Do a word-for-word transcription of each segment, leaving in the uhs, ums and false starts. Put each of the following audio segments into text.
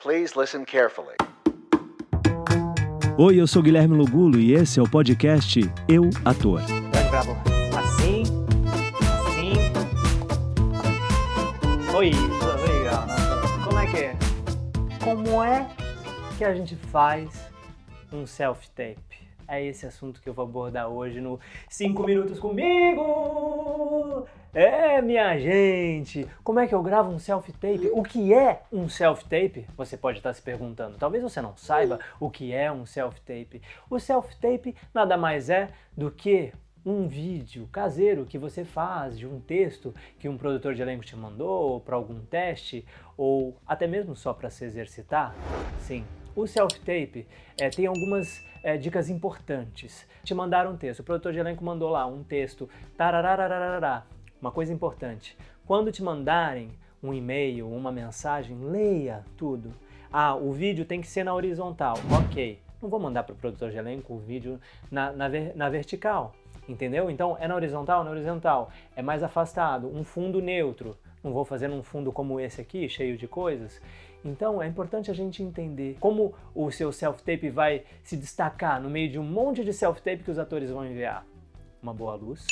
Please listen carefully. Oi, eu sou Guilherme Lugulo e esse é o podcast Eu Ator. Assim, assim. Oi, como é que é? Como é que a gente faz um self-tape? É esse assunto que eu vou abordar hoje no cinco minutos Comigo! É, minha gente! Como é que eu gravo um self-tape? O que é um self-tape? Você pode estar se perguntando. Talvez você não saiba o que é um self-tape. O self-tape nada mais é do que um vídeo caseiro que você faz de um texto que um produtor de elenco te mandou para algum teste ou até mesmo só para se exercitar. Sim. O self-tape é, tem algumas é, dicas importantes. Te mandaram um texto, o produtor de elenco mandou lá um texto, tarararararará. Uma coisa importante, quando te mandarem um e-mail, uma mensagem, leia tudo. Ah, o vídeo tem que ser na horizontal, ok. Não vou mandar para o produtor de elenco o vídeo na, na, ver, na vertical, entendeu? Então é na horizontal, na horizontal, é mais afastado, um fundo neutro. Não vou fazer num fundo como esse aqui, cheio de coisas. Então é importante a gente entender como o seu self-tape vai se destacar no meio de um monte de self-tape que os atores vão enviar. Uma boa luz,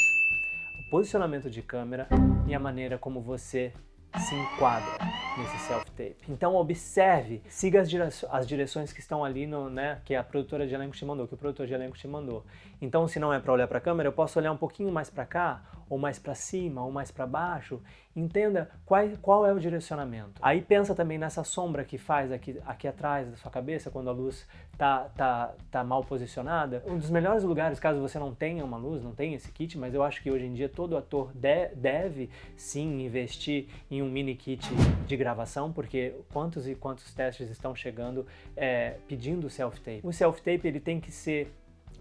o posicionamento de câmera e a maneira como você se enquadra nesse self-tape. Então observe, siga as, dire... as direções que estão ali, no, né, que a produtora de elenco te mandou, que o produtor de elenco te mandou. Então se não é para olhar para a câmera, eu posso olhar um pouquinho mais para cá, ou mais para cima, ou mais para baixo. Entenda qual, qual é o direcionamento. Aí pensa também nessa sombra que faz aqui, aqui atrás da sua cabeça, quando a luz tá, tá, tá mal posicionada. Um dos melhores lugares, caso você não tenha uma luz, não tenha esse kit, mas eu acho que hoje em dia todo ator de, deve sim investir em um mini kit de gravação, porque quantos e quantos testes estão chegando é, pedindo self-tape. O self-tape ele tem que ser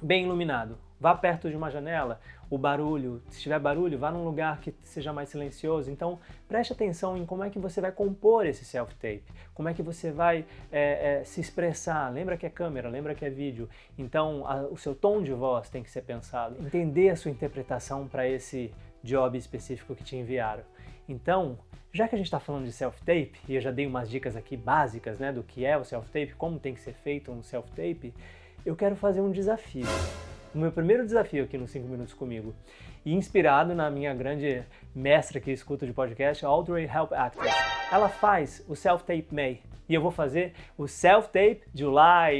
bem iluminado. Vá perto de uma janela, o barulho, se tiver barulho, vá num lugar que seja mais silencioso. Então, preste atenção em como é que você vai compor esse self-tape, como é que você vai é, é, se expressar. Lembra que é câmera, lembra que é vídeo. Então, a, o seu tom de voz tem que ser pensado. Entender a sua interpretação para esse job específico que te enviaram. Então, já que a gente está falando de self-tape, e eu já dei umas dicas aqui básicas, né, do que é o self-tape, como tem que ser feito um self-tape, eu quero fazer um desafio. O meu primeiro desafio aqui no cinco minutos Comigo, e inspirado na minha grande mestra que eu escuto de podcast, Audrey Hepburn. Ela faz o Self Tape May e eu vou fazer o Self Tape July.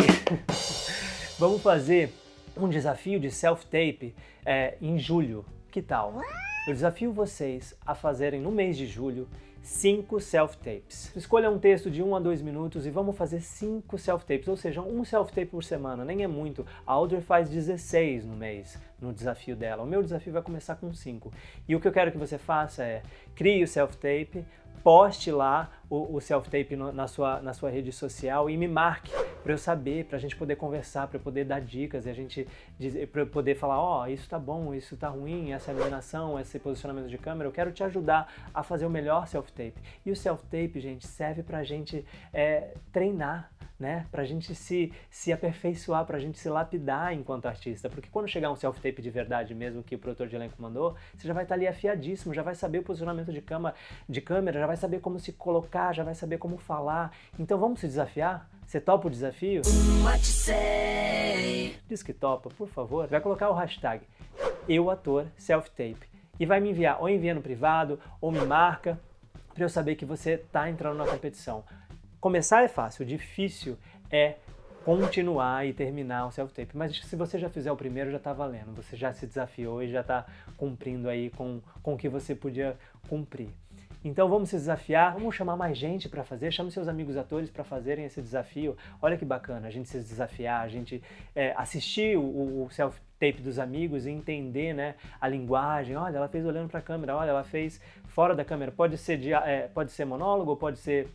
Vamos fazer um desafio de Self Tape é, em julho. Que tal? Eu desafio vocês a fazerem no mês de julho cinco self-tapes. Escolha um texto de um a dois minutos e vamos fazer cinco self-tapes, ou seja, um self-tape por semana, nem é muito. A Audrey faz dezesseis no mês, no desafio dela. O meu desafio vai começar com cinco. E o que eu quero que você faça é, crie o self-tape, poste lá o, o self-tape no, na, sua, na sua rede social e me marque para eu saber, para a gente poder conversar, para eu poder dar dicas, e a gente para eu poder falar, ó, oh, isso tá bom, isso tá ruim, essa iluminação, esse posicionamento de câmera, eu quero te ajudar a fazer o melhor self-tape. E o self-tape, gente, serve para a gente é, treinar, né? Para a gente se, se aperfeiçoar, para a gente se lapidar enquanto artista, porque quando chegar um self-tape de verdade mesmo que o produtor de elenco mandou, você já vai estar ali afiadíssimo, já vai saber o posicionamento de, cama, de câmera, já vai saber como se colocar, já vai saber como falar. Então vamos se desafiar? Você topa o desafio? What say? Diz que topa, por favor. Vai colocar o hashtag Eu Ator Self Tape e vai me enviar, ou envia no privado, ou me marca, para eu saber que você está entrando na competição. Começar é fácil, o difícil é continuar e terminar o self-tape. Mas se você já fizer o primeiro, já está valendo. Você já se desafiou e já está cumprindo aí com, com o que você podia cumprir. Então vamos se desafiar, vamos chamar mais gente para fazer, chame seus amigos atores para fazerem esse desafio. Olha que bacana, a gente se desafiar, a gente é, assistir o, o self-tape dos amigos e entender, né, a linguagem. Olha, ela fez olhando para a câmera, olha, ela fez fora da câmera. Pode ser, dia, é, pode ser monólogo, pode ser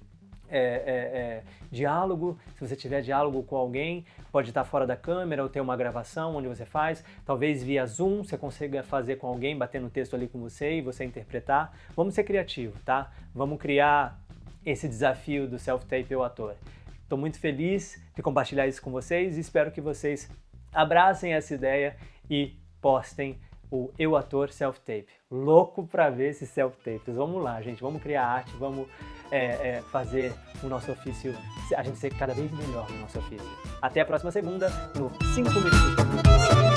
é, é, é, diálogo. Se você tiver diálogo com alguém, pode estar fora da câmera ou ter uma gravação onde você faz. Talvez via Zoom você consiga fazer com alguém, bater no texto ali com você e você interpretar. Vamos ser criativo, tá? Vamos criar esse desafio do self-tape Eu Ator. Estou muito feliz de compartilhar isso com vocês e espero que vocês abracem essa ideia e postem o Eu Ator Self Tape. Louco pra ver esses Self Tapes. Vamos lá, gente, vamos criar arte, vamos é, é, fazer o nosso ofício, a gente ser cada vez melhor no nosso ofício. Até a próxima segunda, no cinco minutos.